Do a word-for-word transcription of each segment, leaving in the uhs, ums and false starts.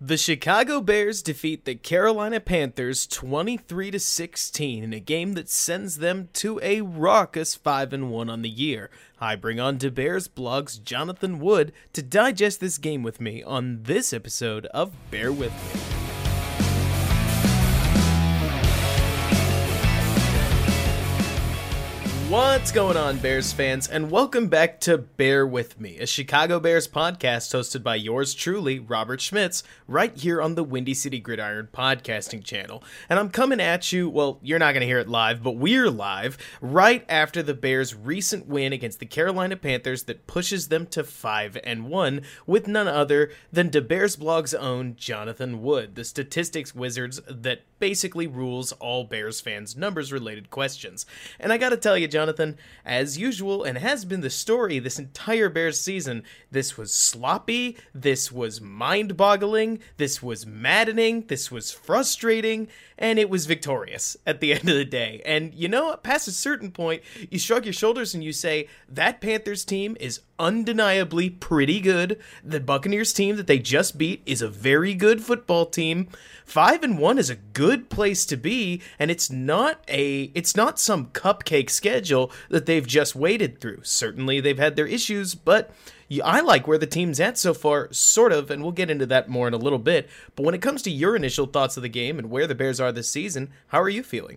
The Chicago Bears defeat the Carolina Panthers twenty-three to sixteen in a game that sends them to a raucous five and one on the year. I bring on to Bears Blog's Jonathan Wood to digest this game with me on this episode of Bear With Me. What's going on, Bears fans, and welcome back to Bear With Me, a Chicago Bears podcast hosted by yours truly, Robert Schmitz, right here on the Windy City Gridiron podcasting channel. And I'm coming at you, well, you're not going to hear it live, but we're live, right after the Bears' recent win against the Carolina Panthers that pushes them to five and one with none other than the Bears Blog's own Jonathan Wood, the statistics wizards that basically rules all Bears fans' numbers-related questions. And I gotta tell you, Jonathan, Jonathan, as usual, and has been the story this entire Bears season, this was sloppy, this was mind-boggling, this was maddening, this was frustrating, and it was victorious at the end of the day. And you know, past a certain point, you shrug your shoulders and you say, that Panthers team is undeniably pretty good. The Buccaneers team that they just beat is a very good football team. Five and one is a good place to be, and it's not a it's not some cupcake schedule that they've just waded through. Certainly they've had their issues, but I like where the team's at so far, sort of, and we'll get into that more in a little bit. But when it comes to your initial thoughts of the game and where the Bears are this season, how are you feeling?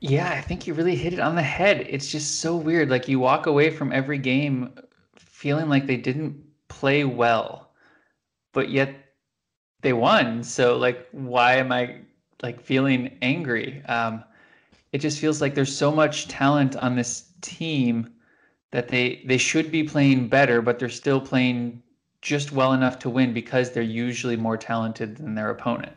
Yeah, I think you really hit it on the head. It's just so weird. Like, you walk away from every game feeling like they didn't play well, but yet they won. So, like, why am I, like, feeling angry? Um, it just feels like there's so much talent on this team that they, they should be playing better, but they're still playing just well enough to win because they're usually more talented than their opponent.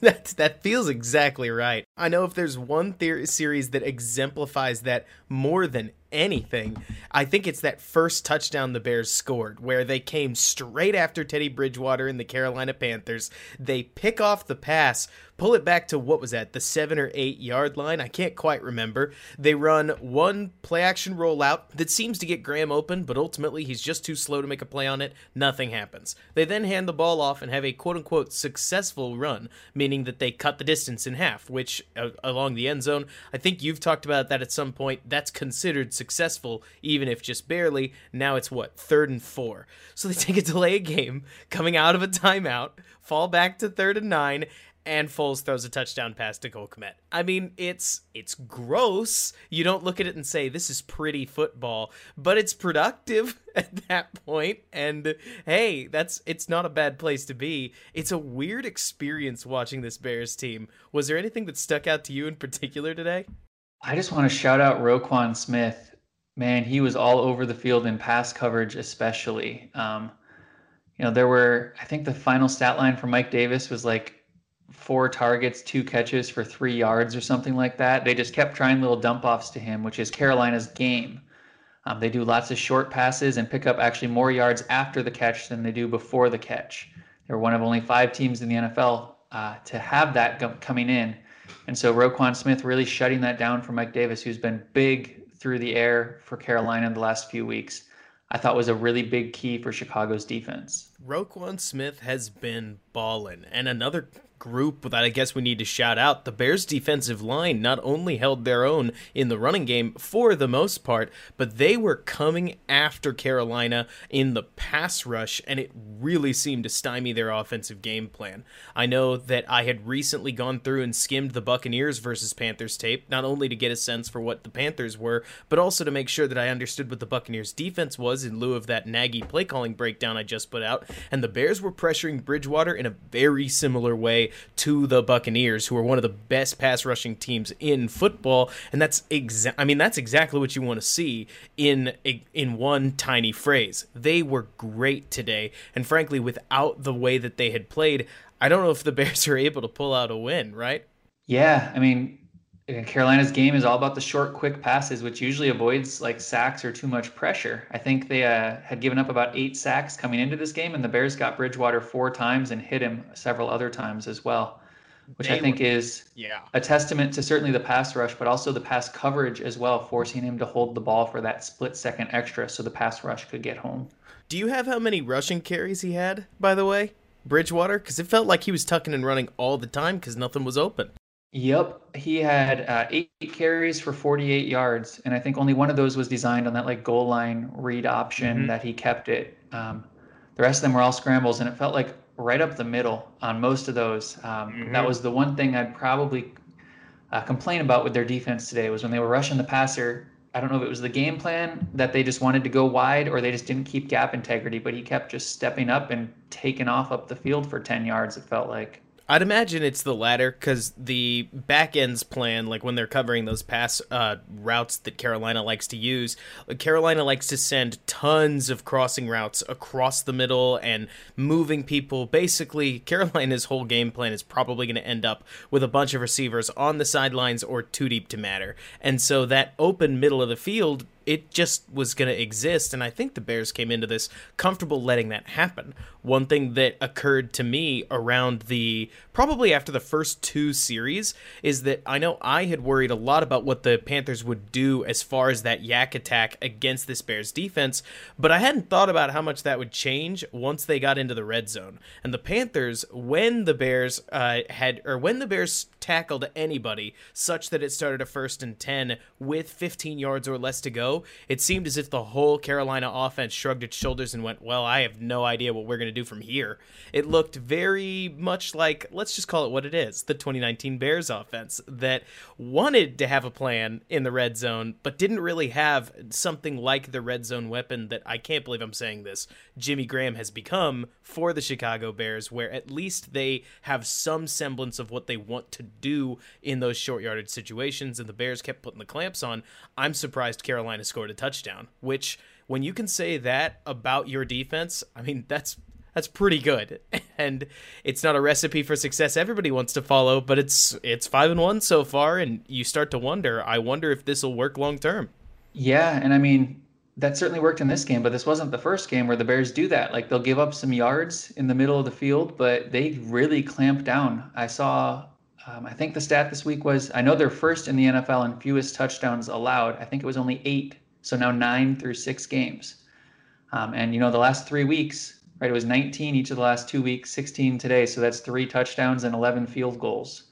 That's, that feels exactly right. I know if there's one theory series that exemplifies that more than anything, I think it's that first touchdown the Bears scored, where they came straight after Teddy Bridgewater and the Carolina Panthers. They pick off the pass, pull it back to, what was that, the seven or eight yard line? I can't quite remember. They run one play action rollout that seems to get Graham open, but ultimately he's just too slow to make a play on it. Nothing happens. They then hand the ball off and have a quote-unquote successful run, meaning that they cut the distance in half, which uh, along the end zone, I think you've talked about that at some point, that's considered successful, even if just barely. Now it's what, third and four. So they take a delay game coming out of a timeout, fall back to third and nine, and Foles throws a touchdown pass to Cole Kmet. I mean, it's it's gross. You don't look at it and say, this is pretty football, but it's productive at that point. And hey, that's it's not a bad place to be. It's a weird experience watching this Bears team. Was there anything that stuck out to you in particular today? I just want to shout out Roquan Smith. Man, he was all over the field in pass coverage especially. Um, you know, there were, I think the final stat line for Mike Davis was like, four targets, two catches for three yards or something like that. They just kept trying little dump offs to him, which is Carolina's game. Um, they do lots of short passes and pick up actually more yards after the catch than they do before the catch. They're one of only five teams in the N F L uh, to have that g- coming in. And so Roquan Smith really shutting that down for Mike Davis, who's been big through the air for Carolina in the last few weeks, I thought was a really big key for Chicago's defense. Roquan Smith has been ballin'. And another group that I guess we need to shout out, the Bears' defensive line not only held their own in the running game for the most part, but they were coming after Carolina in the pass rush, and it really seemed to stymie their offensive game plan. I know that I had recently gone through and skimmed the Buccaneers versus Panthers tape, not only to get a sense for what the Panthers were, but also to make sure that I understood what the Buccaneers' defense was in lieu of that Nagy play calling breakdown I just put out, and the Bears were pressuring Bridgewater in a very similar way away to the Buccaneers, who are one of the best pass rushing teams in football. And that's exa- I mean, that's exactly what you want to see in a, in one tiny phrase. They were great today. And frankly, without the way that they had played, I don't know if the Bears are able to pull out a win, right? Yeah, I mean, Carolina's game is all about the short, quick passes, which usually avoids like sacks or too much pressure. I think they uh, had given up about eight sacks coming into this game, and the Bears got Bridgewater four times and hit him several other times as well, which they I think were, is yeah. a testament to certainly the pass rush, but also the pass coverage as well, forcing him to hold the ball for that split second extra so the pass rush could get home. Do you have how many rushing carries he had, by the way, Bridgewater? Because it felt like he was tucking and running all the time because nothing was open. Yep. He had uh, eight carries for forty-eight yards. And I think only one of those was designed on that like goal line read option mm-hmm. that he kept it. Um, the rest of them were all scrambles, and it felt like right up the middle on most of those. Um, mm-hmm. That was the one thing I'd probably uh, complain about with their defense today, was when they were rushing the passer. I don't know if it was the game plan that they just wanted to go wide, or they just didn't keep gap integrity, but he kept just stepping up and taking off up the field for ten yards. It felt like. I'd imagine it's the latter, because the back end's plan, like when they're covering those pass uh, routes that Carolina likes to use, Carolina likes to send tons of crossing routes across the middle and moving people. Basically, Carolina's whole game plan is probably going to end up with a bunch of receivers on the sidelines or too deep to matter. And so that open middle of the field, it just was going to exist, and I think the Bears came into this comfortable letting that happen. One thing that occurred to me around the, probably after the first two series, is that I know I had worried a lot about what the Panthers would do as far as that yak attack against this Bears defense, but I hadn't thought about how much that would change once they got into the red zone. And the Panthers, when the Bears uh, had, or when the Bears tackled anybody such that it started a first and ten with fifteen yards or less to go, it seemed as if the whole Carolina offense shrugged its shoulders and went, well, I have no idea what we're going to do from here. It looked very much like, let's just call it what it is, the twenty nineteen Bears offense that wanted to have a plan in the red zone, but didn't really have something like the red zone weapon that, I can't believe I'm saying this, Jimmy Graham has become for the Chicago Bears, where at least they have some semblance of what they want to do in those short yardage situations, and the Bears kept putting the clamps on. I'm surprised Carolina scored a touchdown, which when you can say that about your defense, I mean, that's that's pretty good. And it's not a recipe for success everybody wants to follow, but it's it's five and one so far, and you start to wonder, I wonder if this will work long term. Yeah, and I mean, that certainly worked in this game, but this wasn't the first game where the Bears do that. Like, they'll give up some yards in the middle of the field, but they really clamp down. I saw Um, I think the stat this week was, I know they're first in the N F L in fewest touchdowns allowed. I think it was only eight, so now nine through six games. Um, and, you know, the last three weeks, right, it was nineteen each of the last two weeks, sixteen today, so that's three touchdowns and eleven field goals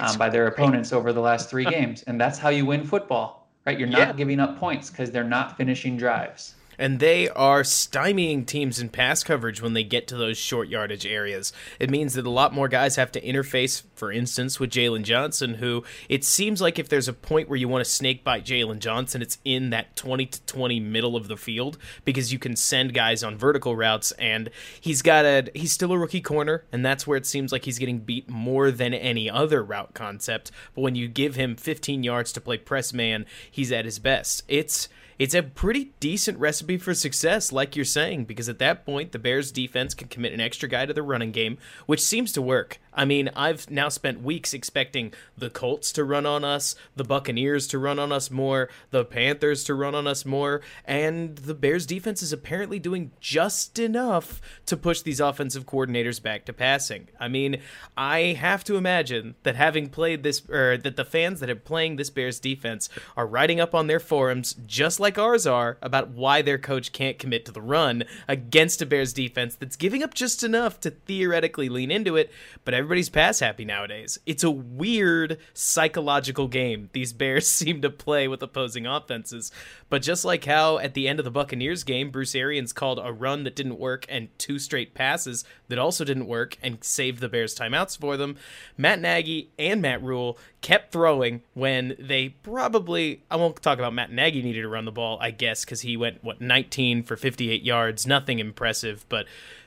um, by their opponents over the last three games. And that's how you win football, right? You're not yeah. giving up points because they're not finishing drives. And they are stymieing teams in pass coverage when they get to those short yardage areas. It means that a lot more guys have to interface, for instance, with Jalen Johnson, who it seems like if there's a point where you want to snake bite Jalen Johnson, it's in that twenty to twenty middle of the field, because you can send guys on vertical routes, and he's got a he's still a rookie corner, and that's where it seems like he's getting beat more than any other route concept. But when you give him fifteen yards to play press man, he's at his best. It's It's a pretty decent recipe for success, like you're saying, because at that point, the Bears' defense can commit an extra guy to the running game, which seems to work. I mean, I've now spent weeks expecting the Colts to run on us, the Buccaneers to run on us more, the Panthers to run on us more, and the Bears' defense is apparently doing just enough to push these offensive coordinators back to passing. I mean, I have to imagine that having played this, or that the fans that are playing this Bears' defense are writing up on their forums, just like like ours are, about why their coach can't commit to the run against a Bears defense that's giving up just enough to theoretically lean into it, but everybody's pass happy nowadays. It's a weird psychological game these Bears seem to play with opposing offenses, but just like how at the end of the Buccaneers game, Bruce Arians called a run that didn't work and two straight passes that also didn't work and saved the Bears timeouts for them, Matt Nagy and Matt Rhule kept throwing when they probably, I won't talk about Matt Nagy needed to run the ball, I guess, because he went, what, nineteen for fifty-eight yards, nothing impressive, but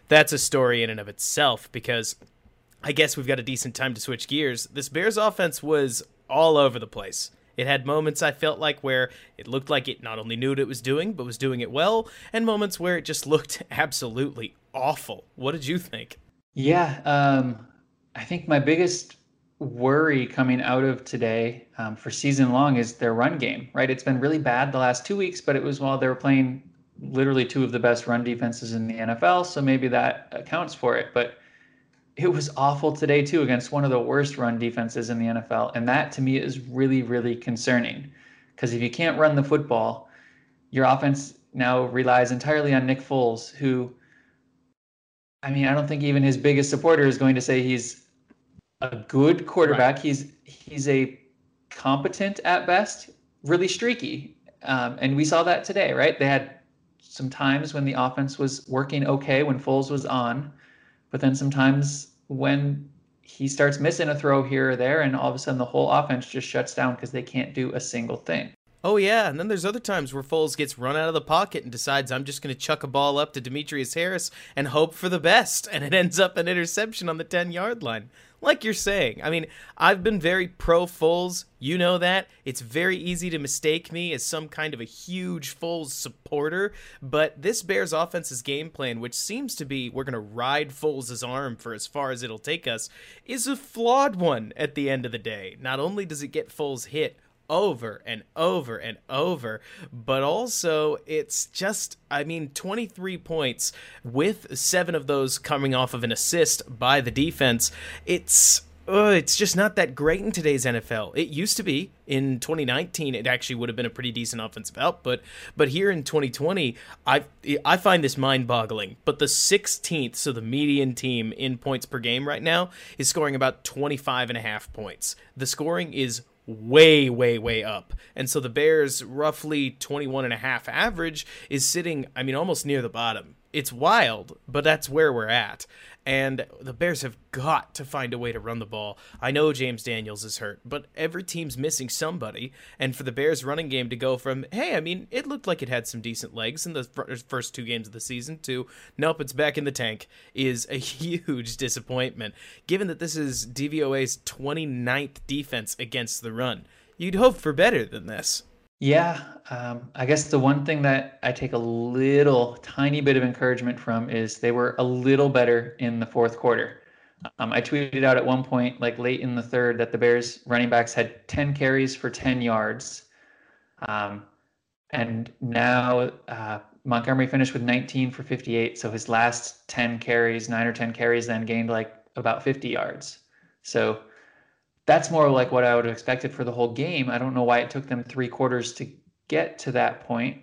that's a story in and of itself, because I guess we've got a decent time to switch gears. This Bears offense was all over the place. It had moments I felt like where it looked like it not only knew what it was doing, but was doing it well, and moments where it just looked absolutely awful. What did you think? Yeah, um, I think my biggest worry coming out of today um, for season long is their run game, right? It's been really bad the last two weeks, but it was while they were playing literally two of the best run defenses in the N F L, so maybe that accounts for it. But it was awful today, too, against one of the worst run defenses in the N F L. And that, to me, is really, really concerning. Because if you can't run the football, your offense now relies entirely on Nick Foles, who, I mean, I don't think even his biggest supporter is going to say he's a good quarterback. Right. He's he's a competent at best, really streaky. Um, and we saw that today, right? They had some times when the offense was working okay when Foles was on. But then sometimes when he starts missing a throw here or there, and all of a sudden the whole offense just shuts down because they can't do a single thing. Oh, yeah. And then there's other times where Foles gets run out of the pocket and decides, I'm just going to chuck a ball up to Demetrius Harris and hope for the best. And it ends up an interception on the ten-yard line. Like you're saying. I mean, I've been very pro-Foles. You know that. It's very easy to mistake me as some kind of a huge Foles supporter. But this Bears offense's game plan, which seems to be we're going to ride Foles' arm for as far as it'll take us, is a flawed one at the end of the day. Not only does it get Foles hit over and over and over, but also it's just, I mean, twenty-three points with seven of those coming off of an assist by the defense. It's uh, it's just not that great in today's N F L. It used to be. In twenty nineteen, it actually would have been a pretty decent offensive output. But here in twenty twenty, I I find this mind-boggling. But the sixteenth, so the median team in points per game right now, is scoring about twenty-five and a half points. The scoring is way, way, way up. And so the Bears' roughly twenty-one and a half average is sitting, I mean, almost near the bottom. It's wild, but that's where we're at. And the Bears have got to find a way to run the ball. I know James Daniels is hurt, but every team's missing somebody. And for the Bears' running game to go from, hey, I mean, it looked like it had some decent legs in the first two games of the season to, nope, it's back in the tank, is a huge disappointment. Given that this is D V O A's twenty-ninth defense against the run, you'd hope for better than this. Yeah, um, I guess the one thing that I take a little tiny bit of encouragement from is they were a little better in the fourth quarter. Um, I tweeted out at one point, like late in the third, that the Bears running backs had ten carries for ten yards. Um, and now uh, Montgomery finished with nineteen for fifty-eight. So his last ten carries, nine or ten carries, then gained like about fifty yards. So that's more like what I would have expected for the whole game. I don't know why it took them three quarters to get to that point,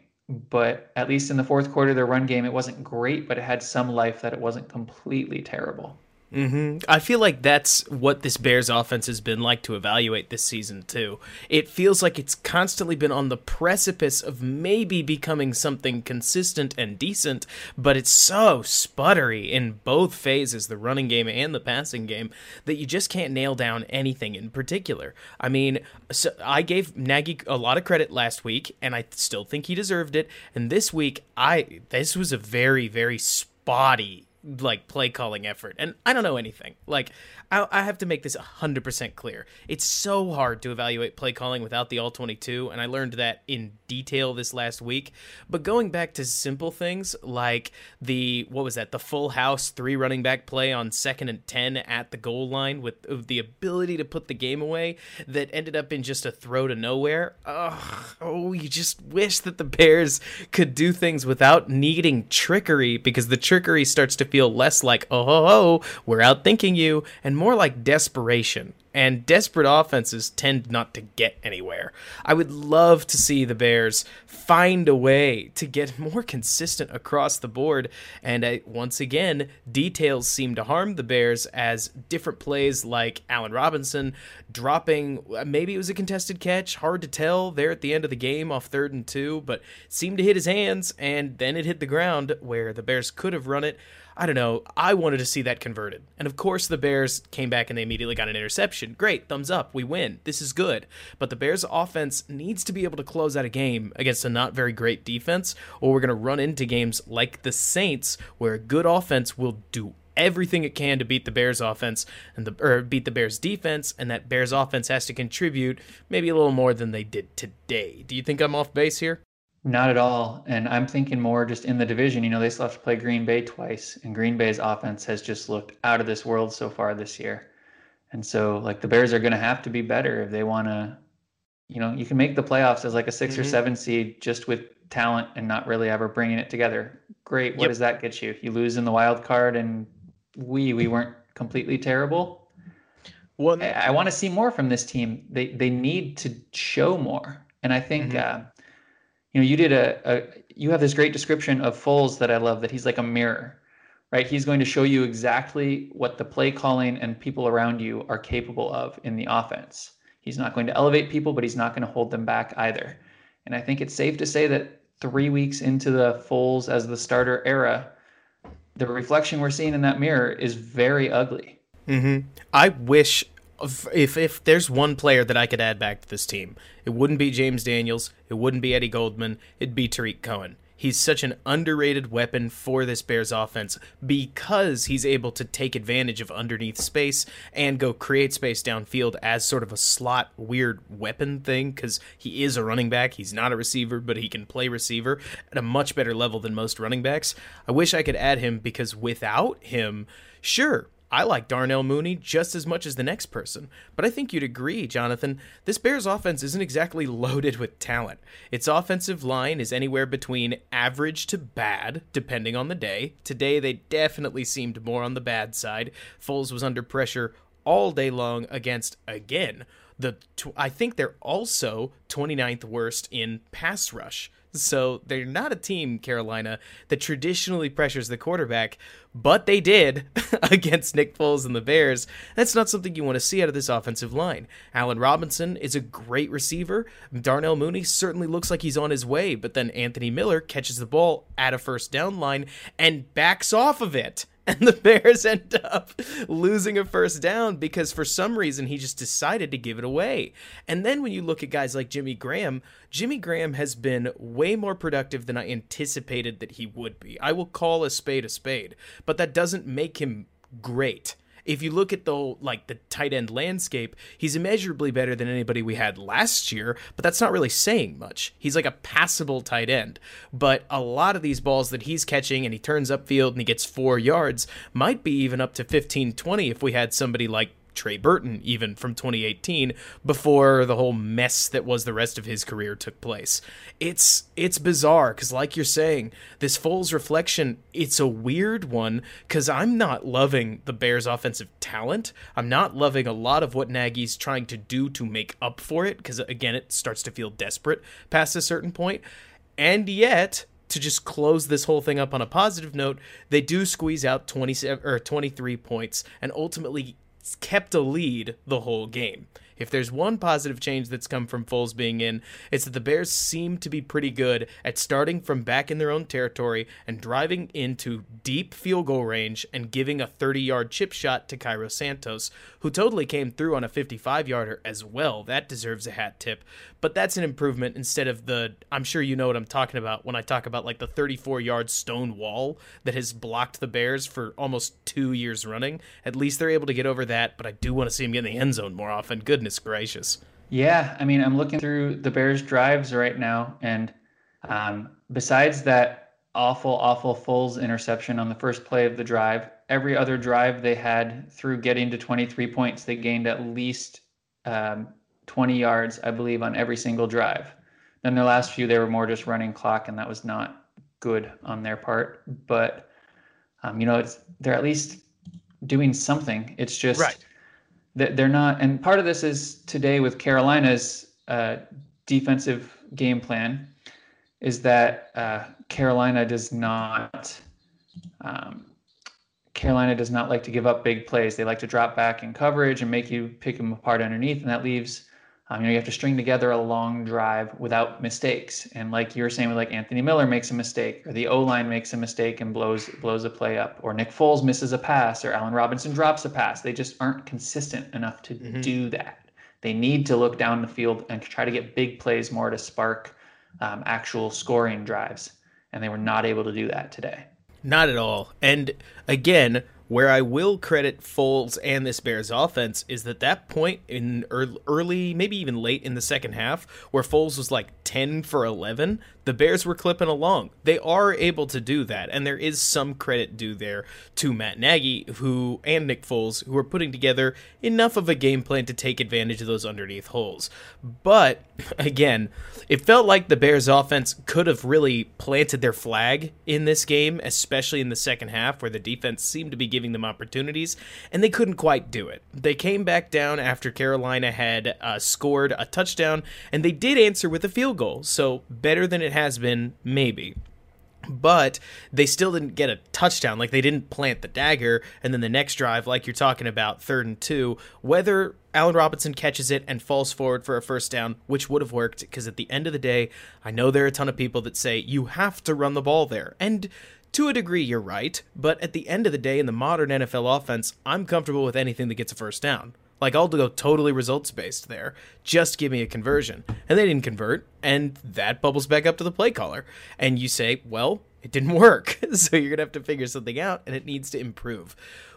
but at least in the fourth quarter, their run game, it wasn't great, but it had some life that it wasn't completely terrible. Mm-hmm. I feel like that's what this Bears offense has been like to evaluate this season, too. It feels like it's constantly been on the precipice of maybe becoming something consistent and decent, but it's so sputtery in both phases, the running game and the passing game, that you just can't nail down anything in particular. I mean, so I gave Nagy a lot of credit last week, and I still think he deserved it. And this week, I this was a very, very spotty like play calling effort. And I don't know anything. Like I, I have to make this one hundred percent clear. It's so hard to evaluate play calling without the all twenty-two. And I learned that in detail this last week, but going back to simple things like the, what was that? The full house three running back play on second and ten at the goal line with, with the ability to put the game away that ended up in just a throw to nowhere. Ugh, oh, you just wish that the Bears could do things without needing trickery, because the trickery starts to feel feel less like, oh, ho, ho, we're outthinking you, and more like desperation. And desperate offenses tend not to get anywhere. I would love to see the Bears find a way to get more consistent across the board. And I, once again, details seem to harm the Bears, as different plays like Allen Robinson dropping, maybe it was a contested catch, hard to tell there at the end of the game off third and two, but seemed to hit his hands and then it hit the ground where the Bears could have run it. I don't know. I wanted to see that converted. And of course, the Bears came back and they immediately got an interception. Great. Thumbs up. We win. This is good. But the Bears offense needs to be able to close out a game against a not very great defense, or we're going to run into games like the Saints where a good offense will do everything it can to beat the Bears offense and the or beat the Bears defense, and that Bears offense has to contribute maybe a little more than they did today. Do you think I'm off base here? Not at all. And I'm thinking more just in the division. You know, they still have to play Green Bay twice, and Green Bay's offense has just looked out of this world so far this year. And so, like, the Bears are going to have to be better if they want to, you know, you can make the playoffs as like a six mm-hmm. or seven seed just with talent and not really ever bringing it together. Great. What yep. does that get you? You lose in the wild card, and we we weren't completely terrible. Well, I, I want to see more from this team. They they need to show more. And I think... Mm-hmm. Uh, You know, you did a, a, you have this great description of Foles that I love, that he's like a mirror, right? He's going to show you exactly what the play calling and people around you are capable of in the offense. He's not going to elevate people, but he's not going to hold them back either. And I think it's safe to say that three weeks into the Foles as the starter era, the reflection we're seeing in that mirror is very ugly. Mm-hmm. I wish... If if there's one player that I could add back to this team, it wouldn't be James Daniels, it wouldn't be Eddie Goldman, it'd be Tariq Cohen. He's such an underrated weapon for this Bears offense because he's able to take advantage of underneath space and go create space downfield as sort of a slot weird weapon thing, because he is a running back. He's not a receiver, but he can play receiver at a much better level than most running backs. I wish I could add him, because without him, sure, I like Darnell Mooney just as much as the next person, but I think you'd agree, Jonathan, this Bears offense isn't exactly loaded with talent. Its offensive line is anywhere between average to bad, depending on the day. Today, they definitely seemed more on the bad side. Foles was under pressure all day long against, again, the tw- I think they're also twenty-ninth worst in pass rush. So they're not a team, Carolina, that traditionally pressures the quarterback, but they did against Nick Foles and the Bears. That's not something you want to see out of this offensive line. Allen Robinson is a great receiver. Darnell Mooney certainly looks like he's on his way, but then Anthony Miller catches the ball at a first down line and backs off of it. And the Bears end up losing a first down because for some reason he just decided to give it away. And then when you look at guys like Jimmy Graham, Jimmy Graham has been way more productive than I anticipated that he would be. I will call a spade a spade, but that doesn't make him great. If you look at the like the tight end landscape, he's immeasurably better than anybody we had last year, but that's not really saying much. He's like a passable tight end, but a lot of these balls that he's catching and he turns upfield and he gets four yards might be even up to fifteen, twenty if we had somebody like Trey Burton, even from twenty eighteen, before the whole mess that was the rest of his career took place. It's it's bizarre, because like you're saying, this Foles reflection, it's a weird one, because I'm not loving the Bears' offensive talent. I'm not loving a lot of what Nagy's trying to do to make up for it, because again, it starts to feel desperate past a certain point. And yet, to just close this whole thing up on a positive note, they do squeeze out twenty-seven or twenty-three points and ultimately kept a lead the whole game. If there's one positive change that's come from Foles being in, it's that the Bears seem to be pretty good at starting from back in their own territory and driving into deep field goal range and giving a thirty-yard chip shot to Cairo Santos, who totally came through on a fifty-five-yarder as well. That deserves a hat tip. But that's an improvement instead of the, I'm sure you know what I'm talking about when I talk about like the thirty-four-yard stone wall that has blocked the Bears for almost two years running. At least they're able to get over that, but I do want to see him get in the end zone more often. Goodness gracious. Yeah, I mean, I'm looking through the Bears' drives right now, and um, besides that awful, awful Foles interception on the first play of the drive, every other drive they had through getting to twenty-three points, they gained at least um, twenty yards, I believe, on every single drive. Then their last few, they were more just running clock, and that was not good on their part. But um, you know, it's they're at least doing something. It's just. Right. They're not, and part of this is today with Carolina's uh, defensive game plan is that uh, Carolina does not um, Carolina does not like to give up big plays. They like to drop back in coverage and make you pick them apart underneath, and that leaves um, you know you have to string together a long drive without mistakes. And like you were saying, like Anthony Miller makes a mistake, or the O line makes a mistake and blows blows a play up, or Nick Foles misses a pass, or Allen Robinson drops a pass. They just aren't consistent enough to mm-hmm. do that. They need to look down the field and try to get big plays more to spark um, actual scoring drives, and they were not able to do that today. Not at all. And again, Where I will credit Foles and this Bears offense is that that point in early, maybe even late in the second half, where Foles was like ten for eleven, the Bears were clipping along. They are able to do that, and there is some credit due there to Matt Nagy who and Nick Foles, who are putting together enough of a game plan to take advantage of those underneath holes. But, again, it felt like the Bears offense could have really planted their flag in this game, especially in the second half where the defense seemed to be giving them opportunities, and they couldn't quite do it. They came back down after Carolina had uh, scored a touchdown, and they did answer with a field goal, so better than it has been, maybe. But they still didn't get a touchdown. Like, they didn't plant the dagger, and then the next drive, like you're talking about, third and two, whether Allen Robinson catches it and falls forward for a first down, which would have worked, because at the end of the day, I know there are a ton of people that say you have to run the ball there, and to a degree, you're right, but at the end of the day, in the modern N F L offense, I'm comfortable with anything that gets a first down. Like, I'll go totally results-based there. Just give me a conversion. And they didn't convert, and that bubbles back up to the play caller. And you say, well, it didn't work, so you're going to have to figure something out, and it needs to improve.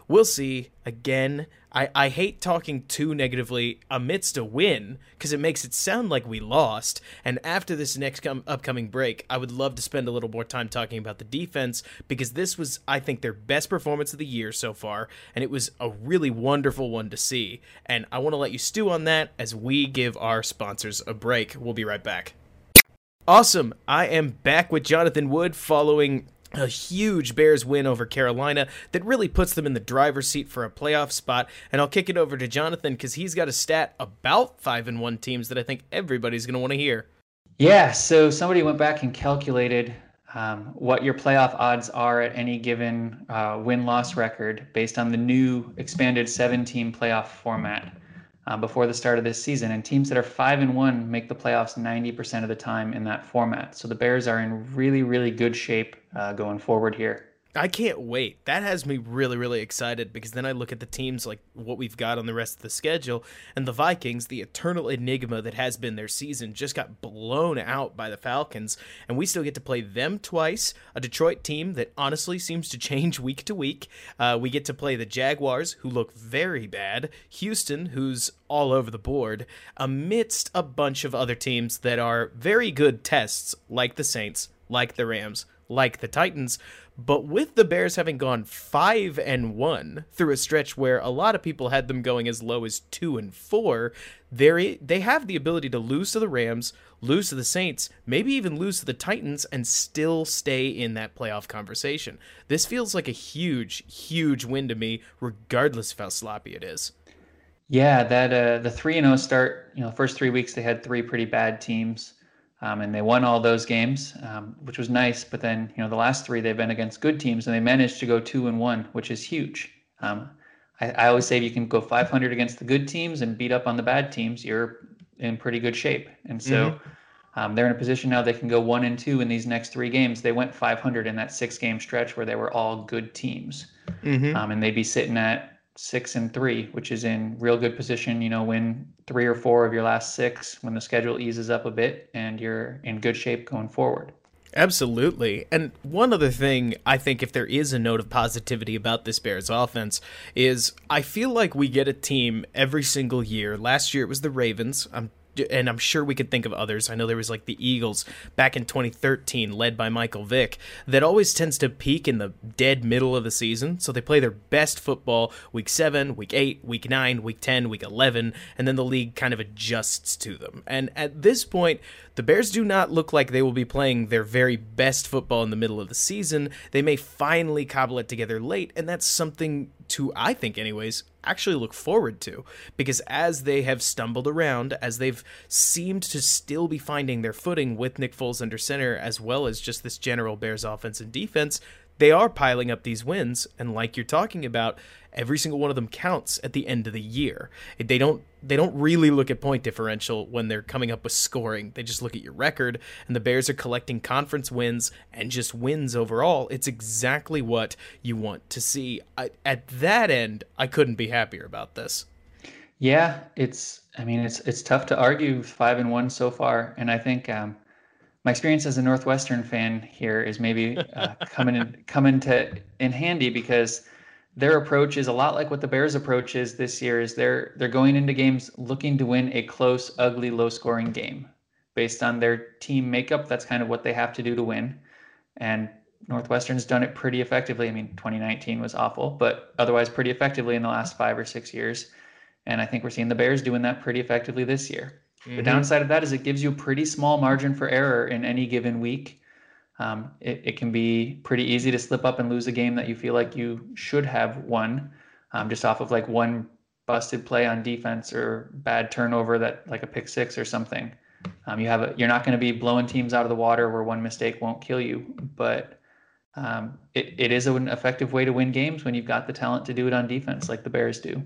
We'll see. Again, I, I hate talking too negatively amidst a win because it makes it sound like we lost. And after this next com- upcoming break, I would love to spend a little more time talking about the defense because this was, I think, their best performance of the year so far. And it was a really wonderful one to see. And I want to let you stew on that as we give our sponsors a break. We'll be right back. Awesome. I am back with Jonathan Wood following a huge Bears win over Carolina that really puts them in the driver's seat for a playoff spot, and I'll kick it over to Jonathan because he's got a stat about five and one teams that I think everybody's going to want to hear. Yeah, so somebody went back and calculated um, what your playoff odds are at any given uh, win-loss record based on the new expanded seven-team playoff format uh, before the start of this season, and teams that are five and one make the playoffs ninety percent of the time in that format. So the Bears are in really, really good shape Uh, going forward here. I can't wait. That has me really, really excited because then I look at the teams like what we've got on the rest of the schedule, and the Vikings, the eternal enigma that has been their season, just got blown out by the Falcons, and we still get to play them twice, a Detroit team that honestly seems to change week to week. Uh, we get to play the Jaguars, who look very bad, Houston, who's all over the board, amidst a bunch of other teams that are very good tests, like the Saints, like the Rams, like the Titans. But with the Bears having gone five and one through a stretch where a lot of people had them going as low as two and four, they they have the ability to lose to the Rams, lose to the Saints, maybe even lose to the Titans, and still stay in that playoff conversation. This feels like a huge, huge win to me, regardless of how sloppy it is. Yeah, that uh, the three and zero start. You know, first three weeks they had three pretty bad teams. Um, and they won all those games, um, which was nice. But then, you know, the last three they've been against good teams, and they managed to go two and one, which is huge. Um, I, I always say if you can go five hundred against the good teams and beat up on the bad teams, you're in pretty good shape. And so mm-hmm. um, they're in a position now they can go one and two in these next three games. They went five hundred in that six-game stretch where they were all good teams, mm-hmm. um, and they'd be sitting at six and three, which is in real good position. You know, win three or four of your last six when the schedule eases up a bit, and you're in good shape going forward. Absolutely. And one other thing, I think if there is a note of positivity about this Bears offense, is I feel like we get a team every single year. Last year it was the Ravens. I'm And I'm sure we could think of others. I know there was like the Eagles back in twenty thirteen, led by Michael Vick, that always tends to peak in the dead middle of the season. So they play their best football week seven, week eight, week nine, week ten, week eleven, and then the league kind of adjusts to them. And at this point, the Bears do not look like they will be playing their very best football in the middle of the season. They may finally cobble it together late, and that's something to, I think anyways, actually look forward to, because as they have stumbled around, as they've seemed to still be finding their footing with Nick Foles under center, as well as just this general Bears offense and defense, they are piling up these wins, and like you're talking about, every single one of them counts at the end of the year. They don't they don't really look at point differential when they're coming up with scoring. They just look at your record, and the Bears are collecting conference wins and just wins overall. It's exactly what you want to see. I, at that end, I couldn't be happier about this. Yeah, it's I mean it's it's tough to argue five and one so far, and I think um, my experience as a Northwestern fan here is maybe uh, coming in, coming to in handy because their approach is a lot like what the Bears' approach is this year. Is they're they're going into games looking to win a close, ugly, low-scoring game. Based on their team makeup, that's kind of what they have to do to win. And Northwestern's done it pretty effectively. I mean, twenty nineteen was awful, but otherwise pretty effectively in the last five or six years. And I think we're seeing the Bears doing that pretty effectively this year. Mm-hmm. The downside of that is it gives you a pretty small margin for error in any given week. Um, it, it can be pretty easy to slip up and lose a game that you feel like you should have won, um, just off of like one busted play on defense or bad turnover, that like a pick six or something. Um, you have a, you're not going to be blowing teams out of the water where one mistake won't kill you, but um, it, it is an effective way to win games when you've got the talent to do it on defense like the Bears do.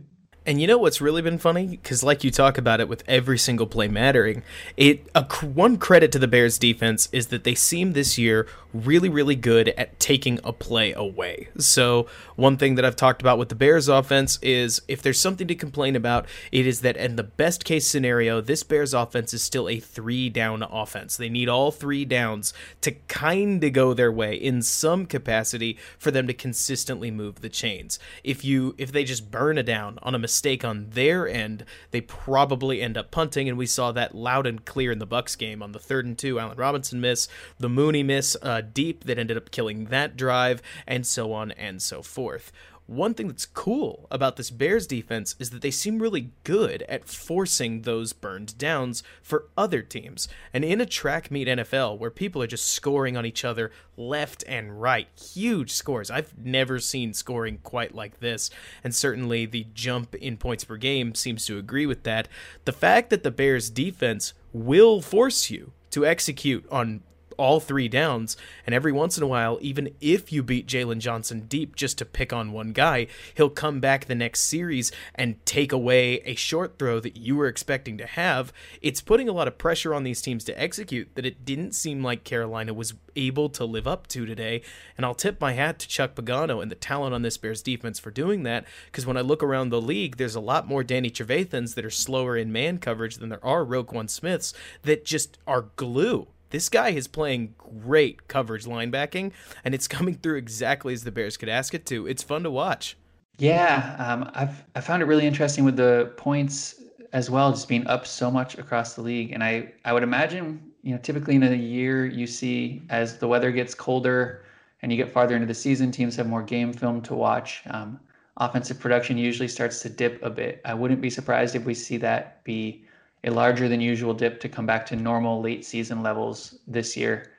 And you know what's really been funny? Because like you talk about it with every single play mattering, it a, one credit to the Bears defense is that they seem this year really, really good at taking a play away. So one thing that I've talked about with the Bears offense is if there's something to complain about, it is that in the best case scenario, this Bears offense is still a three down offense. They need all three downs to kind of go their way in some capacity for them to consistently move the chains. If you if they just burn a down on a mistake, Mistake on their end, they probably end up punting, and we saw that loud and clear in the Bucks game on the third and two. Allen Robinson miss, the Mooney miss uh, deep that ended up killing that drive, and so on and so forth. One thing that's cool about this Bears defense is that they seem really good at forcing those burned downs for other teams. And in a track meet N F L where people are just scoring on each other left and right, huge scores. I've never seen scoring quite like this. And certainly the jump in points per game seems to agree with that. The fact that the Bears defense will force you to execute on all three downs, and every once in a while, even if you beat Jalen Johnson deep just to pick on one guy, he'll come back the next series and take away a short throw that you were expecting to have. It's putting a lot of pressure on these teams to execute that it didn't seem like Carolina was able to live up to today, and I'll tip my hat to Chuck Pagano and the talent on this Bears defense for doing that, because when I look around the league, there's a lot more Danny Trevathans that are slower in man coverage than there are Roquan Smiths that just are glue. This guy is playing great coverage linebacking, and it's coming through exactly as the Bears could ask it to. It's fun to watch. Yeah, um, I've I found it really interesting with the points as well, just being up so much across the league. And I, I would imagine, you know, typically in a year you see as the weather gets colder and you get farther into the season, teams have more game film to watch. Um, offensive production usually starts to dip a bit. I wouldn't be surprised if we see that be a larger than usual dip to come back to normal late season levels this year.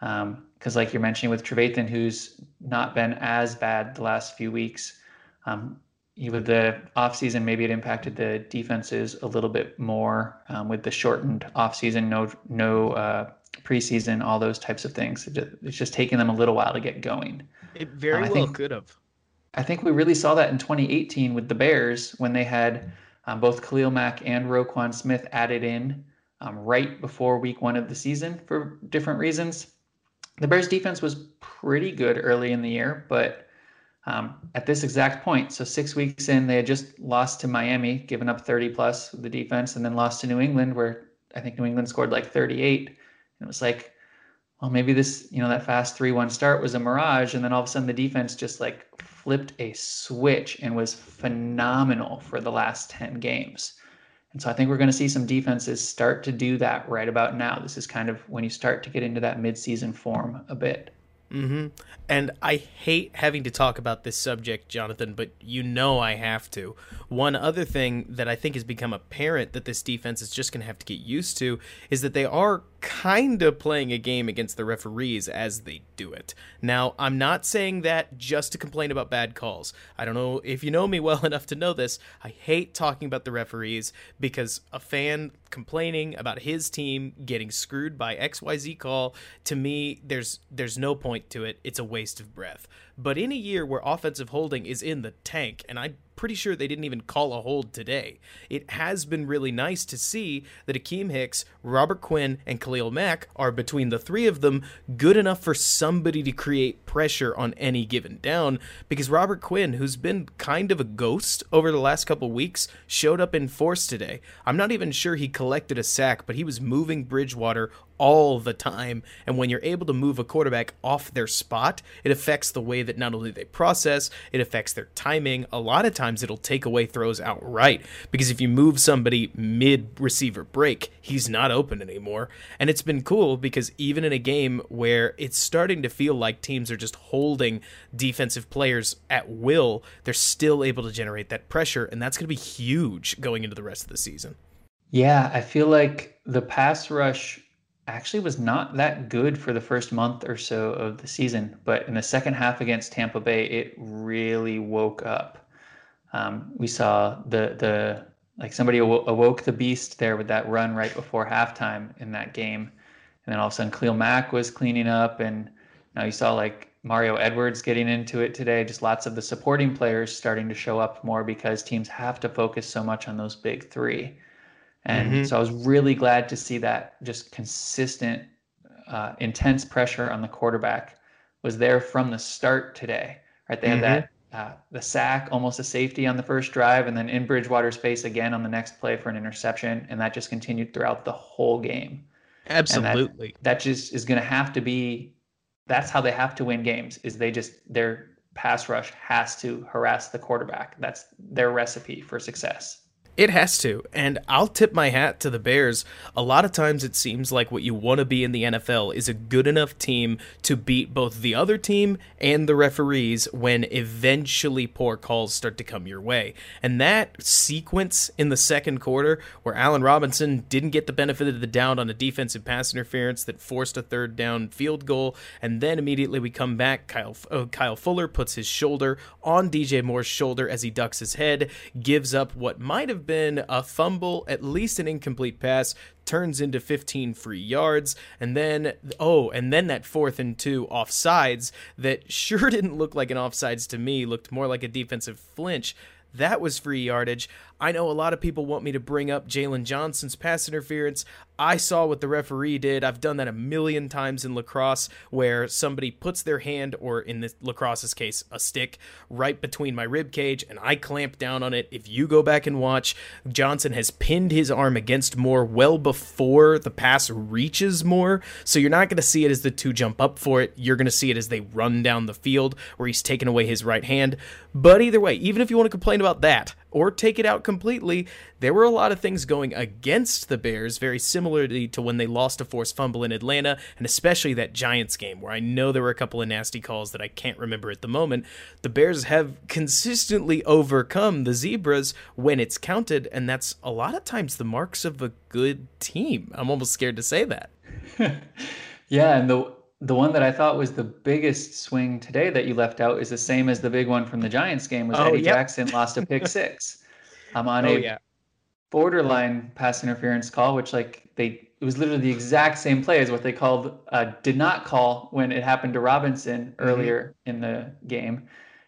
Um, cause like you're mentioning with Trevathan, who's not been as bad the last few weeks, um, with the off season, maybe it impacted the defenses a little bit more, um, with the shortened off season, no, no, uh, preseason, all those types of things. It just, it's just taking them a little while to get going. It very um, well think, could have. I think we really saw that in twenty eighteen with the Bears when they had, Um, both Khalil Mack and Roquan Smith added in um, right before week one of the season for different reasons. The Bears defense was pretty good early in the year, but um, at this exact point, so six weeks in, they had just lost to Miami, given up thirty plus with the defense, and then lost to New England, where I think New England scored like thirty-eight. And it was like, well, maybe this, you know, that fast three one start was a mirage. And then all of a sudden the defense just like flipped a switch and was phenomenal for the last ten games. And so I think we're going to see some defenses start to do that right about now. This is kind of when you start to get into that midseason form a bit. Mm-hmm. And I hate having to talk about this subject, Jonathan, but you know I have to. One other thing that I think has become apparent that this defense is just going to have to get used to is that they are kind of playing a game against the referees as they do it. Now, I'm not saying that just to complain about bad calls. I don't know if you know me well enough to know this. I hate talking about the referees because a fan complaining about his team getting screwed by X Y Z call, to me, there's there's no point to it. It's a waste of breath. But in a year where offensive holding is in the tank, and I pretty sure they didn't even call a hold today, it has been really nice to see that Akeem Hicks, Robert Quinn, and Khalil Mack are, between the three of them, good enough for somebody to create pressure on any given down, because Robert Quinn, who's been kind of a ghost over the last couple weeks, showed up in force today. I'm not even sure he collected a sack, but he was moving Bridgewater all the time. And when you're able to move a quarterback off their spot, it affects the way that not only they process, it affects their timing. A lot of times it'll take away throws outright, because if you move somebody mid-receiver break, he's not open anymore. And it's been cool because even in a game where it's starting to feel like teams are just holding defensive players at will, they're still able to generate that pressure, and that's going to be huge going into the rest of the season. Yeah, I feel like the pass rush actually was not that good for the first month or so of the season, but in the second half against Tampa Bay, it really woke up. Um, we saw the the like somebody aw- awoke the beast there with that run right before halftime in that game, and then all of a sudden Khalil Mack was cleaning up, and now you saw like Mario Edwards getting into it today. Just lots of the supporting players starting to show up more because teams have to focus so much on those big three. And mm-hmm. so I was really glad to see that just consistent, uh, intense pressure on the quarterback was there from the start today, right? They mm-hmm. had that, uh, the sack, almost a safety on the first drive, and then in Bridgewater's face again on the next play for an interception. And that just continued throughout the whole game. Absolutely. That, that just is going to have to be, that's how they have to win games, is they just, their pass rush has to harass the quarterback. That's their recipe for success. It has to, and I'll tip my hat to the Bears. A lot of times it seems like what you want to be in the N F L is a good enough team to beat both the other team and the referees when eventually poor calls start to come your way. And that sequence in the second quarter where Allen Robinson didn't get the benefit of the doubt on a defensive pass interference that forced a third down field goal, and then immediately we come back, Kyle, uh, Kyle Fuller puts his shoulder on D J Moore's shoulder as he ducks his head, gives up what might have been a fumble, at least an incomplete pass, turns into fifteen free yards, and then oh and then that fourth and two offsides that sure didn't look like an offsides to me, looked more like a defensive flinch. That was free yardage. I know a lot of people want me to bring up Jalen Johnson's pass interference. I saw what the referee did. I've done that a million times in lacrosse, where somebody puts their hand, or in this lacrosse's case, a stick, right between my rib cage, and I clamp down on it. If you go back and watch, Johnson has pinned his arm against Moore well before the pass reaches Moore, so you're not going to see it as the two jump up for it. You're going to see it as they run down the field, where he's taken away his right hand. But either way, even if you want to complain about that, or take it out completely, there were a lot of things going against the Bears, very similarly to when they lost a forced fumble in Atlanta, and especially that Giants game, where I know there were a couple of nasty calls that I can't remember at the moment. The Bears have consistently overcome the Zebras when it's counted, and that's a lot of times the marks of a good team. I'm almost scared to say that. Yeah, and the The one that I thought was the biggest swing today that you left out is the same as the big one from the Giants game, was oh, Eddie yep. Jackson lost a pick six. I'm on oh, a yeah. borderline pass interference call, which like they it was literally the exact same play as what they called uh, did not call when it happened to Robinson earlier mm-hmm. in the game,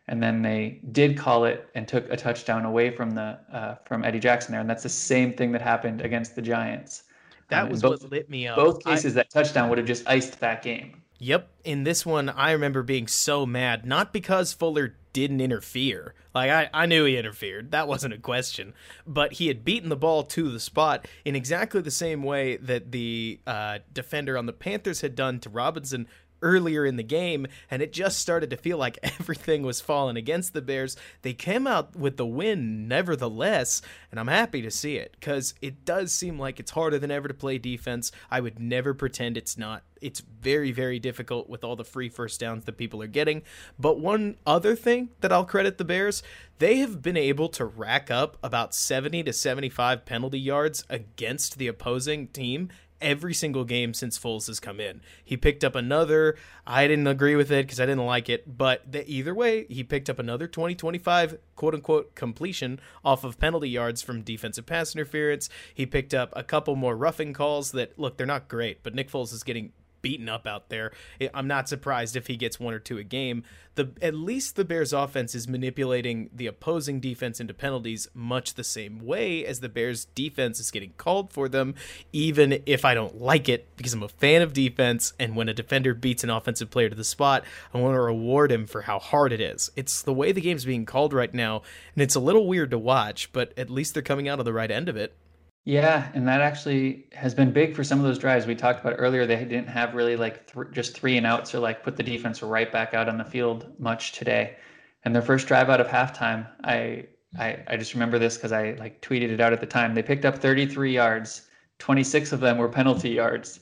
and then they did call it and took a touchdown away from the uh, from Eddie Jackson there, and that's the same thing that happened against the Giants. That um, was both, what lit me up. Both cases, I, that touchdown would have just iced that game. Yep. In this one, I remember being so mad, not because Fuller didn't interfere. Like, I, I knew he interfered. That wasn't a question. But he had beaten the ball to the spot in exactly the same way that the uh, defender on the Panthers had done to Robinson earlier in the game, and it just started to feel like everything was falling against the Bears. They came out with the win nevertheless, and I'm happy to see it, because it does seem like it's harder than ever to play defense. I would never pretend it's not. It's very, very difficult with all the free first downs that people are getting. But one other thing that I'll credit the Bears, they have been able to rack up about seventy to seventy-five penalty yards against the opposing team every single game since Foles has come in. He picked up another, I didn't agree with it because I didn't like it, but the, either way, he picked up another twenty twenty-five quote-unquote completion off of penalty yards from defensive pass interference. He picked up a couple more roughing calls that, look, they're not great, but Nick Foles is getting beaten up out there. I'm not surprised if he gets one or two a game. The at least the Bears offense is manipulating the opposing defense into penalties much the same way as the Bears defense is getting called for them, even if I don't like it, because I'm a fan of defense, and when a defender beats an offensive player to the spot, I want to reward him for how hard it is. It's the way the game's being called right now, and it's a little weird to watch, but at least they're coming out on the right end of it. Yeah, and that actually has been big for some of those drives we talked about earlier. They didn't have really like th- just three and outs or like put the defense right back out on the field much today. And their first drive out of halftime, I I, I just remember this because I like tweeted it out at the time. They picked up thirty-three yards. twenty-six of them were penalty yards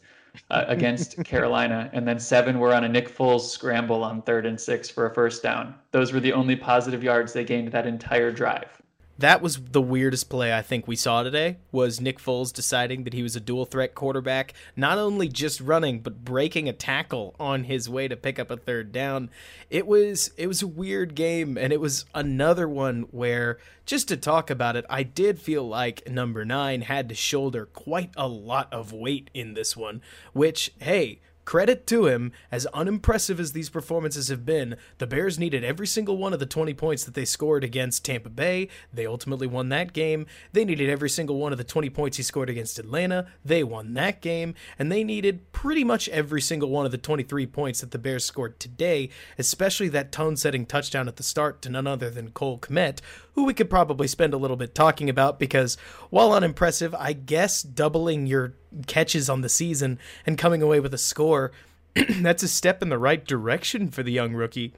uh, against Carolina, and then seven were on a Nick Foles scramble on third and six for a first down. Those were the only positive yards they gained that entire drive. That was the weirdest play I think we saw today, was Nick Foles deciding that he was a dual-threat quarterback, not only just running, but breaking a tackle on his way to pick up a third down. It was it was a weird game, and it was another one where, just to talk about it, I did feel like number nine had to shoulder quite a lot of weight in this one, which, hey, credit to him, as unimpressive as these performances have been, the Bears needed every single one of the twenty points that they scored against Tampa Bay. They ultimately won that game. They needed every single one of the twenty points he scored against Atlanta. They won that game. And they needed pretty much every single one of the twenty-three points that the Bears scored today, especially that tone-setting touchdown at the start to none other than Cole Kmet, who we could probably spend a little bit talking about because, while unimpressive, I guess doubling your catches on the season and coming away with a score, that's a step in the right direction for the young rookie.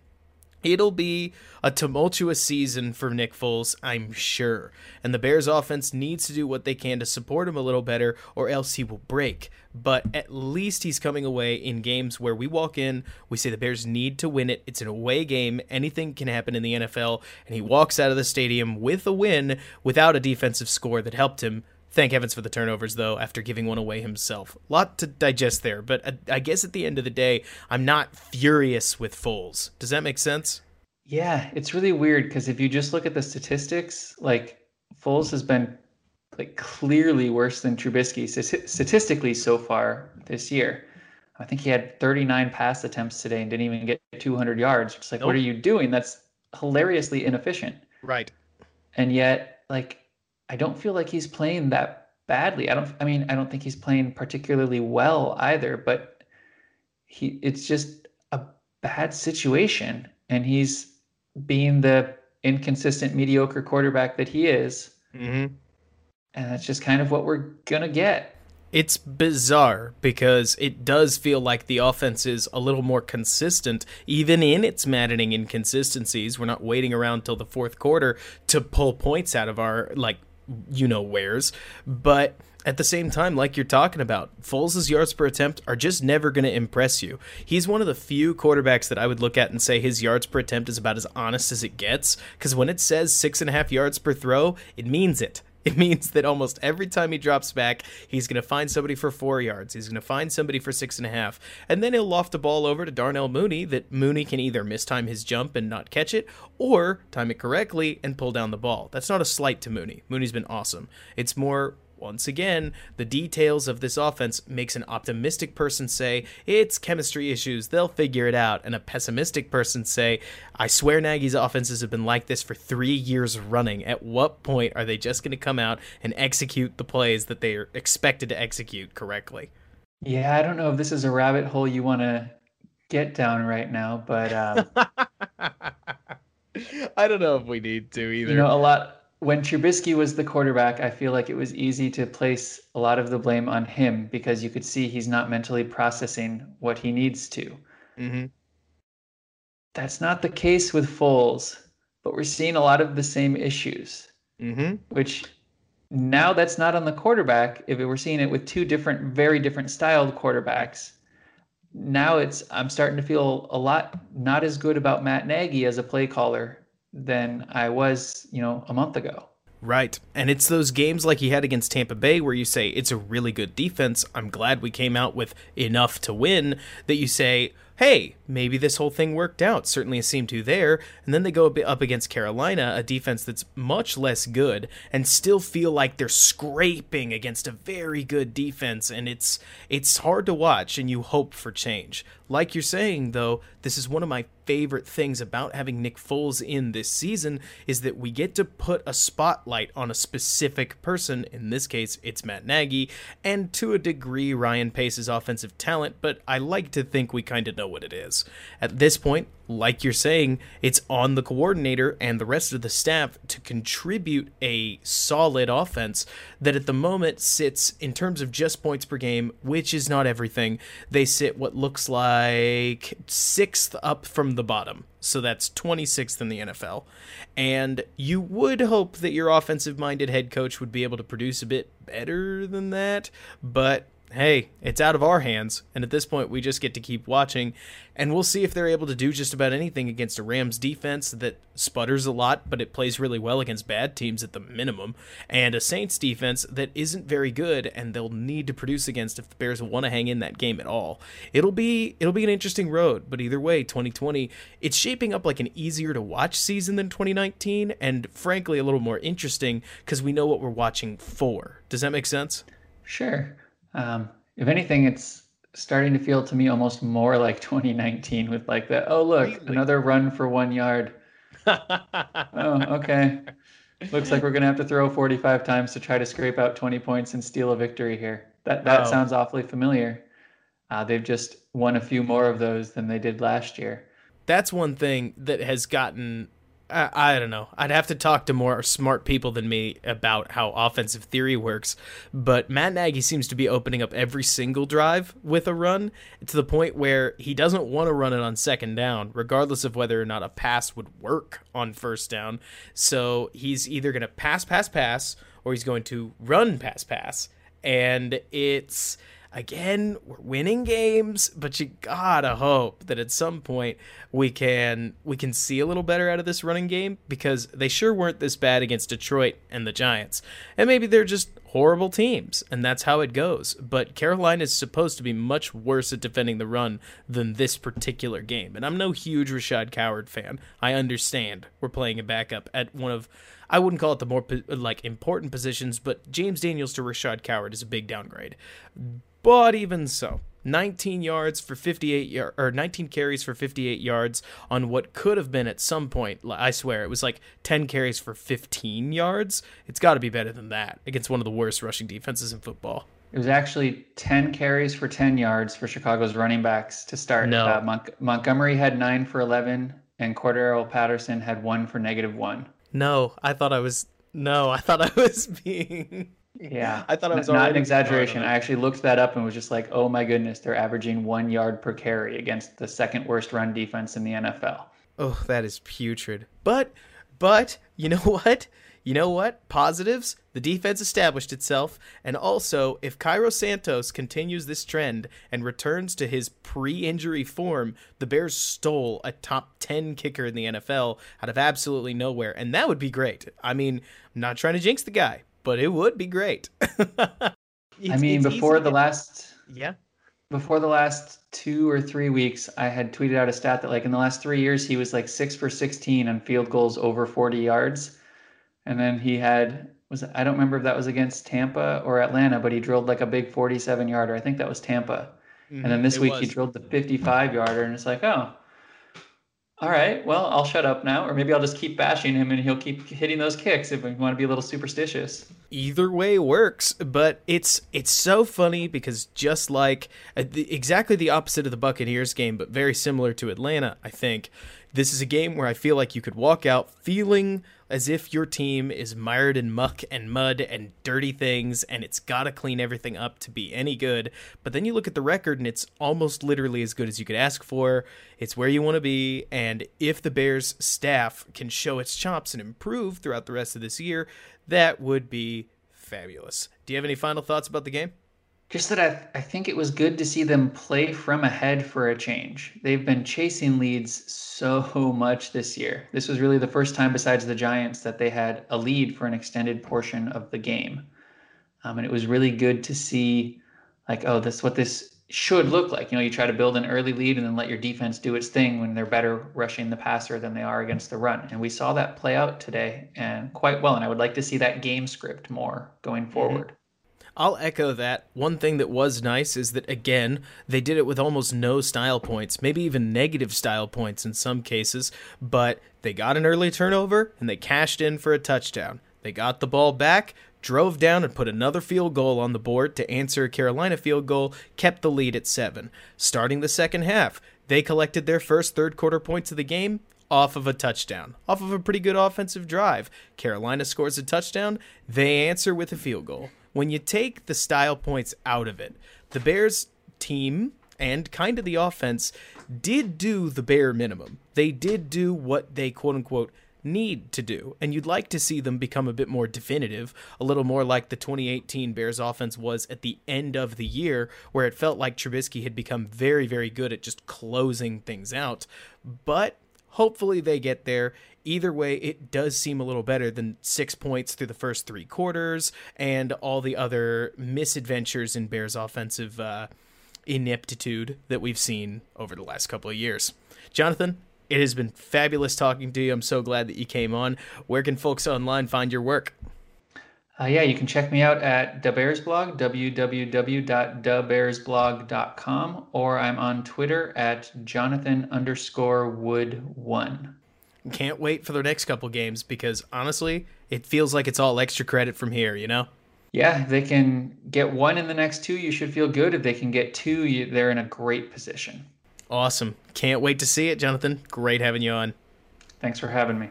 It'll be a tumultuous season for Nick Foles, I'm sure, and the Bears offense needs to do what they can to support him a little better, or else he will break. But at least he's coming away in games where we walk in, we say the Bears need to win it. It's an away game. Anything can happen in the N F L, and he walks out of the stadium with a win without a defensive score that helped him. Thank heavens for the turnovers, though, after giving one away himself. Lot to digest there, but I guess at the end of the day, I'm not furious with Foles. Does that make sense? Yeah, it's really weird because if you just look at the statistics, like Foles has been like clearly worse than Trubisky statistically so far this year. I think he had thirty-nine pass attempts today and didn't even get two hundred yards. It's like, nope. What are you doing? That's hilariously inefficient. Right. And yet, like, I don't feel like he's playing that badly. I don't, I mean, I don't think he's playing particularly well either, but he, it's just a bad situation. And he's being the inconsistent, mediocre quarterback that he is. Mm-hmm. And that's just kind of what we're going to get. It's bizarre because it does feel like the offense is a little more consistent, even in its maddening inconsistencies. We're not waiting around till the fourth quarter to pull points out of our, like, you know where's, but at the same time, like you're talking about, Foles' yards per attempt are just never going to impress you. He's one of the few quarterbacks that I would look at and say his yards per attempt is about as honest as it gets, because when it says six and a half yards per throw, it means it. It means that almost every time he drops back, he's going to find somebody for four yards. He's going to find somebody for six and a half. And then he'll loft the ball over to Darnell Mooney that Mooney can either mistime his jump and not catch it, or time it correctly and pull down the ball. That's not a slight to Mooney. Mooney's been awesome. It's more, once again, the details of this offense makes an optimistic person say, it's chemistry issues, they'll figure it out. And a pessimistic person say, I swear Nagy's offenses have been like this for three years running. At what point are they just going to come out and execute the plays that they are expected to execute correctly? Yeah, I don't know if this is a rabbit hole you want to get down right now, but um... I don't know if we need to either. You know, a lot... When Trubisky was the quarterback, I feel like it was easy to place a lot of the blame on him because you could see he's not mentally processing what he needs to. Mm-hmm. That's not the case with Foles, but we're seeing a lot of the same issues, mm-hmm. which now that's not on the quarterback. If we're seeing it with two different, very different styled quarterbacks, now it's I'm starting to feel a lot not as good about Matt Nagy as a play caller than I was, you know, a month ago. Right. And it's those games like he had against Tampa Bay where you say, it's a really good defense. I'm glad we came out with enough to win, that you say, hey, maybe this whole thing worked out. Certainly it seemed to there. And then they go up against Carolina, a defense that's much less good, and still feel like they're scraping against a very good defense. And it's it's hard to watch, and you hope for change. Like you're saying, though, this is one of my favorite things about having Nick Foles in this season, is that we get to put a spotlight on a specific person. In this case, it's Matt Nagy, and to a degree, Ryan Pace's offensive talent, but I like to think we kind of know know what it is. At this point, like you're saying, it's on the coordinator and the rest of the staff to contribute a solid offense that at the moment sits, in terms of just points per game, which is not everything, they sit what looks like sixth up from the bottom. So that's twenty-sixth in the N F L. And you would hope that your offensive-minded head coach would be able to produce a bit better than that, but hey, it's out of our hands, and at this point we just get to keep watching, and we'll see if they're able to do just about anything against a Rams defense that sputters a lot, but it plays really well against bad teams at the minimum, and a Saints defense that isn't very good and they'll need to produce against if the Bears want to hang in that game at all. It'll be it'll be an interesting road, but either way, twenty twenty, it's shaping up like an easier to watch season than twenty nineteen, and frankly a little more interesting because we know what we're watching for. Does that make sense? Sure. Um, if anything, it's starting to feel to me almost more like twenty nineteen with like the, oh, look, really? Another run for one yard. Oh, okay. Looks like we're going to have to throw forty-five times to try to scrape out twenty points and steal a victory here. That that oh. sounds awfully familiar. Uh, they've just won a few more of those than they did last year. That's one thing that has gotten... I, I don't know. I'd have to talk to more smart people than me about how offensive theory works, but Matt Nagy seems to be opening up every single drive with a run to the point where he doesn't want to run it on second down, regardless of whether or not a pass would work on first down. So he's either going to pass, pass, pass, or he's going to run, pass, pass. And it's... Again, we're winning games, but you gotta hope that at some point we can we can see a little better out of this running game, because they sure weren't this bad against Detroit and the Giants. And maybe they're just horrible teams, and that's how it goes. But Carolina is supposed to be much worse at defending the run than this particular game. And I'm no huge Rashad Coward fan. I understand we're playing a backup at one of, I wouldn't call it the more like important positions, but James Daniels to Rashad Coward is a big downgrade. But even so, nineteen yards for fifty-eight yard, or nineteen carries for fifty-eight yards on what could have been at some point, I swear, it was like ten carries for fifteen yards. It's got to be better than that against one of the worst rushing defenses in football. It was actually ten carries for ten yards for Chicago's running backs to start. No. Uh, Mon- Montgomery had nine for eleven, and Cordero Patterson had one for negative one. No, I thought I was... No, I thought I was being... Yeah, I thought it was not an exaggeration. I actually looked that up and was just like, oh my goodness, they're averaging one yard per carry against the second worst run defense in the N F L. Oh, that is putrid. But, but, you know what? You know what? Positives, the defense established itself. And also, if Cairo Santos continues this trend and returns to his pre-injury form, the Bears stole a top ten kicker in the N F L out of absolutely nowhere. And that would be great. I mean, I'm not trying to jinx the guy, but it would be great. I mean, before the last, yeah, before the last two or three weeks, I had tweeted out a stat that like in the last three years, he was like six for sixteen on field goals over forty yards. And then he had, was, I don't remember if that was against Tampa or Atlanta, but he drilled like a big forty-seven yarder. I think that was Tampa. Mm-hmm, and then this week was. He drilled the fifty-five yarder, and it's like, oh, all right, well, I'll shut up now, or maybe I'll just keep bashing him and he'll keep hitting those kicks if we want to be a little superstitious. Either way works, but it's it's so funny because just like uh, the, exactly the opposite of the Buccaneers game, but very similar to Atlanta, I think, this is a game where I feel like you could walk out feeling as if your team is mired in muck and mud and dirty things, and it's got to clean everything up to be any good. But then you look at the record, and it's almost literally as good as you could ask for. It's where you want to be, and if the Bears staff can show its chops and improve throughout the rest of this year, that would be fabulous. Do you have any final thoughts about the game? Just that I, I think it was good to see them play from ahead for a change. They've been chasing leads so much this year. This was really the first time besides the Giants that they had a lead for an extended portion of the game. Um, and it was really good to see, like, oh, this is what this should look like. You know, you try to build an early lead and then let your defense do its thing when they're better rushing the passer than they are against the run. And we saw that play out today and quite well. And I would like to see that game script more going forward. Mm-hmm. I'll echo that. One thing that was nice is that, again, they did it with almost no style points, maybe even negative style points in some cases, but they got an early turnover and they cashed in for a touchdown. They got the ball back, drove down and put another field goal on the board to answer a Carolina field goal, kept the lead at seven. Starting the second half, They collected their first third quarter points of the game off of a touchdown, off of a pretty good offensive drive. Carolina scores a touchdown. They answer with a field goal. When you take the style points out of it, the Bears team and kind of the offense did do the bare minimum. They did do what they, quote unquote, need to do. And you'd like to see them become a bit more definitive, a little more like the twenty eighteen Bears offense was at the end of the year, where it felt like Trubisky had become very, very good at just closing things out. But hopefully they get there. Either way, it does seem a little better than six points through the first three quarters and all the other misadventures in Bears offensive uh, ineptitude that we've seen over the last couple of years. Jonathan, it has been fabulous talking to you. I'm so glad that you came on. Where can folks online find your work? Uh, yeah, you can check me out at Da Bears Blog, w w w dot da bears blog dot com, or I'm on Twitter at Jonathan underscore Wood one. Can't wait for the next couple games, because honestly, it feels like it's all extra credit from here, you know? Yeah, if they can get one in the next two, you should feel good. If they can get two, you, they're in a great position. Awesome. Can't wait to see it, Jonathan. Great having you on. Thanks for having me.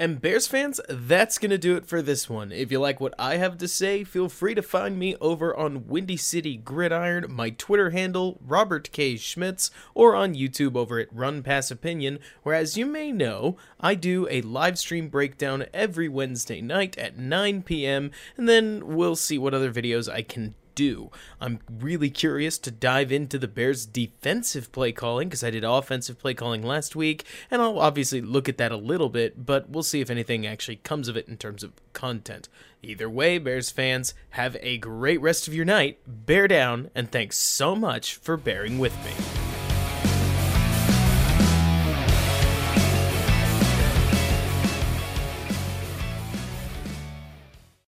And Bears fans, that's going to do it for this one. If you like what I have to say, feel free to find me over on Windy City Gridiron, my Twitter handle, Robert K. Schmitz, or on YouTube over at Run Pass Opinion, where, as you may know, I do a live stream breakdown every Wednesday night at nine p.m., and then we'll see what other videos I can do. I'm really curious to dive into the Bears' defensive play calling, because I did offensive play calling last week, and I'll obviously look at that a little bit, but we'll see if anything actually comes of it in terms of content. Either way, Bears fans, have a great rest of your night, bear down, and thanks so much for bearing with me.